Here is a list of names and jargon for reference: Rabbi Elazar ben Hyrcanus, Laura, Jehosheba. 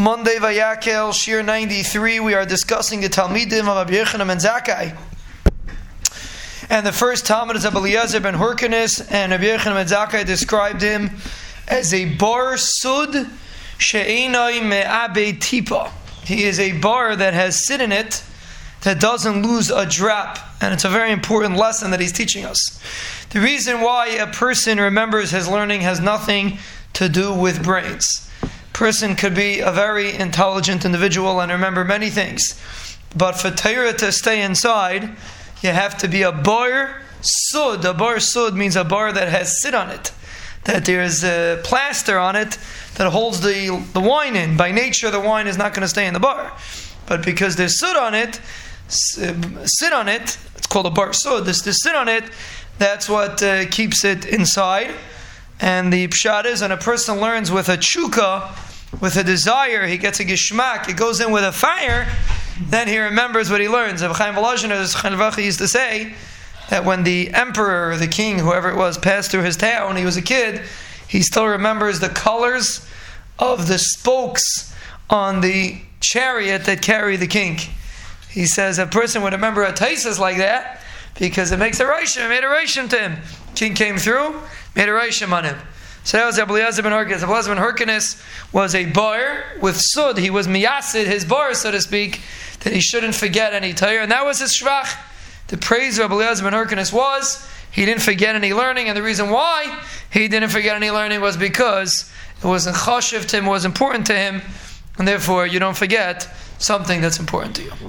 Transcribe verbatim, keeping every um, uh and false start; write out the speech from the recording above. Monday Vayakel, Shir ninety-three, we are discussing the Talmidim of Rabbi Yochanan ben Zakai. And the first Talmud is Rabbi Elazar ben Hyrcanus, and Rabbi Yochanan ben Zakai described him as a bar sud she'enai me'abe tipa. He is a bar that has sin in it that doesn't lose a drop. And it's a very important lesson that he's teaching us. The reason why a person remembers his learning has nothing to do with brains. Person could be a very intelligent individual and remember many things, but for Torah to stay inside, you have to be a bar sud. A bar sud means a bar that has sit on it, that there is a plaster on it that holds the the wine in. By nature, the wine is not going to stay in the bar, but because there's sud on it, sit on it. It's called a bar sud. There's the sit on it. That's what uh, keeps it inside. And the pshat is, and a person learns with a chukah, with a desire, he gets a gishmak, he goes in with a fire, then he remembers what he learns. Rabbi Elazar used to say that when the emperor, or the king, whoever it was, passed through his town when he was a kid, he still remembers the colors of the spokes on the chariot that carry the king. He says a person would remember a taisus like that because it makes a reishim, it made a reishim to him. King came through, made a reishim on him. So that was Rabbi Elazar ben Hyrcanus. Rabbi Elazar ben Hyrcanus was a bar with sud. He was miyasid, his bar, so to speak, that he shouldn't forget any Torah. And that was his shvach. The praise of Rabbi Elazar ben Hyrcanus was, he didn't forget any learning. And the reason why he didn't forget any learning was because it wasn't chashiv to him, it was important to him. And therefore, you don't forget something that's important to you.